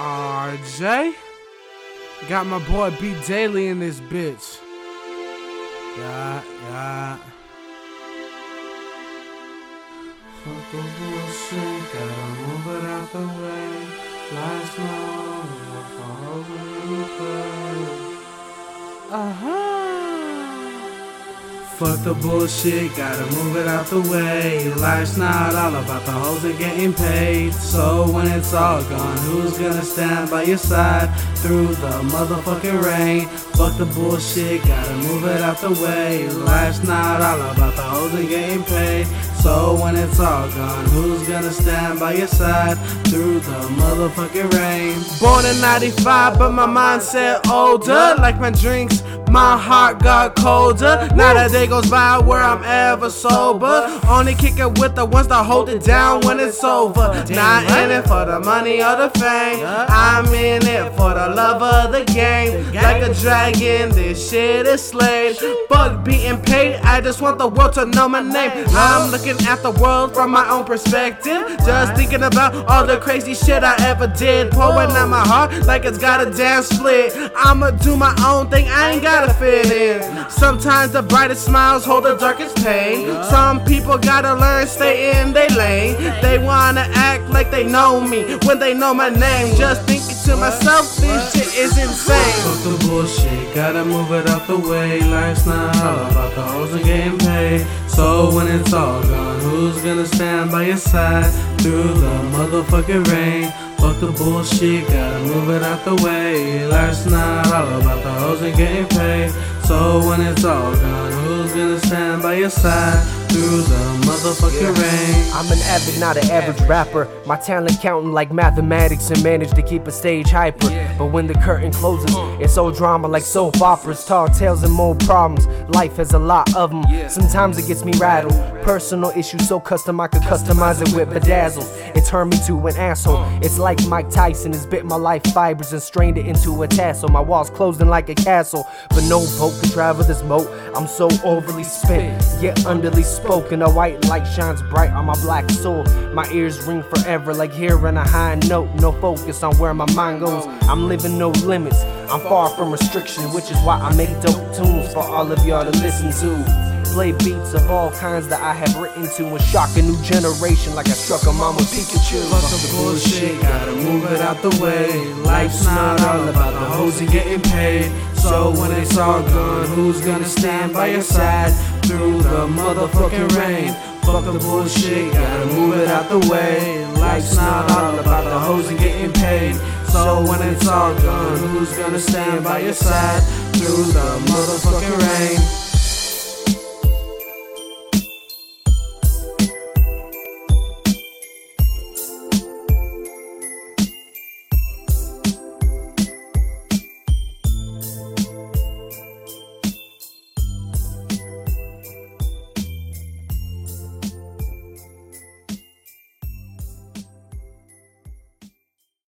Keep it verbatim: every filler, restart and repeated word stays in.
R J. Got my boy B Dailey in this bitch. Yeah, yeah. Fuck the bullshit, gotta move it out the way. Life's long, I fall over you first. Uh-huh. Fuck the bullshit, gotta move it out the way. Life's not all about the hoes and getting paid. So when it's all gone, who's gonna stand by your side through the motherfucking rain? Fuck the bullshit, gotta move it out the way. Life's not all about the hoes and getting paid. So when it's all gone, who's gonna stand by your side through the motherfucking rain? Born in ninety-five, but my mindset older. Like my drinks, my heart got colder. Not a day goes by where I'm ever sober. Only kick it with the ones that hold it down when it's over. Not in it for the money or the fame, I'm in it for the love of the game. Like a dragon, this shit is slayed. Fuck being paid, I just want the world to know my name. I'm looking at the world from my own perspective, just thinking about all the crazy shit I ever did. Pouring out my heart like it's got a damn split. I'ma do my own thing, I ain't gotta fit in. Sometimes the brightest smiles hold the darkest pain. Some people gotta learn, stay in their lane. They wanna act like they know me when they know my name. Just thinking to myself, this shit is insane. Fuck the bullshit, gotta move it out the way. Life's not all about the hoes and getting paid. So when it's all gone, who's gonna stand by your side through the motherfucking rain? Fuck the bullshit, gotta move it out the way. Life's not all about the hoes and getting paid. So when it's all gone, who's gonna stand by your side through the motherfucking rain? I'm an avid, not an average rapper. My talent counting like mathematics and managed to keep a stage hyper. But when the curtain closes, it's old drama like soap operas. Tall tales and more problems, life has a lot of them. Sometimes it gets me rattled. Personal issues so custom I could customize it with bedazzle. It turned me to an asshole. It's like Mike Tyson has bit my life fibers and strained it into a tassel. My walls closing like a castle, but no boat can travel this moat. I'm so overly spent, yet underly spoken. A white light shines bright on my black soul. My ears ring forever like hearing a high note. No focus on where my mind goes. I'm living no limits, I'm far from restriction, which is why I make dope tunes for all of y'all to listen to. Play beats of all kinds that I have written to and shock a new generation like I struck a mama Pikachu. Fuck the bullshit, gotta move it out the way. Life's not all about the hoes and getting paid. So when it's all gone, who's gonna stand by your side through the motherfucking rain? Fuck the bullshit, gotta move it out the way. Life's not all about the hoes and getting paid. So when it's all gone, who's gonna stand by your side through the motherfucking rain?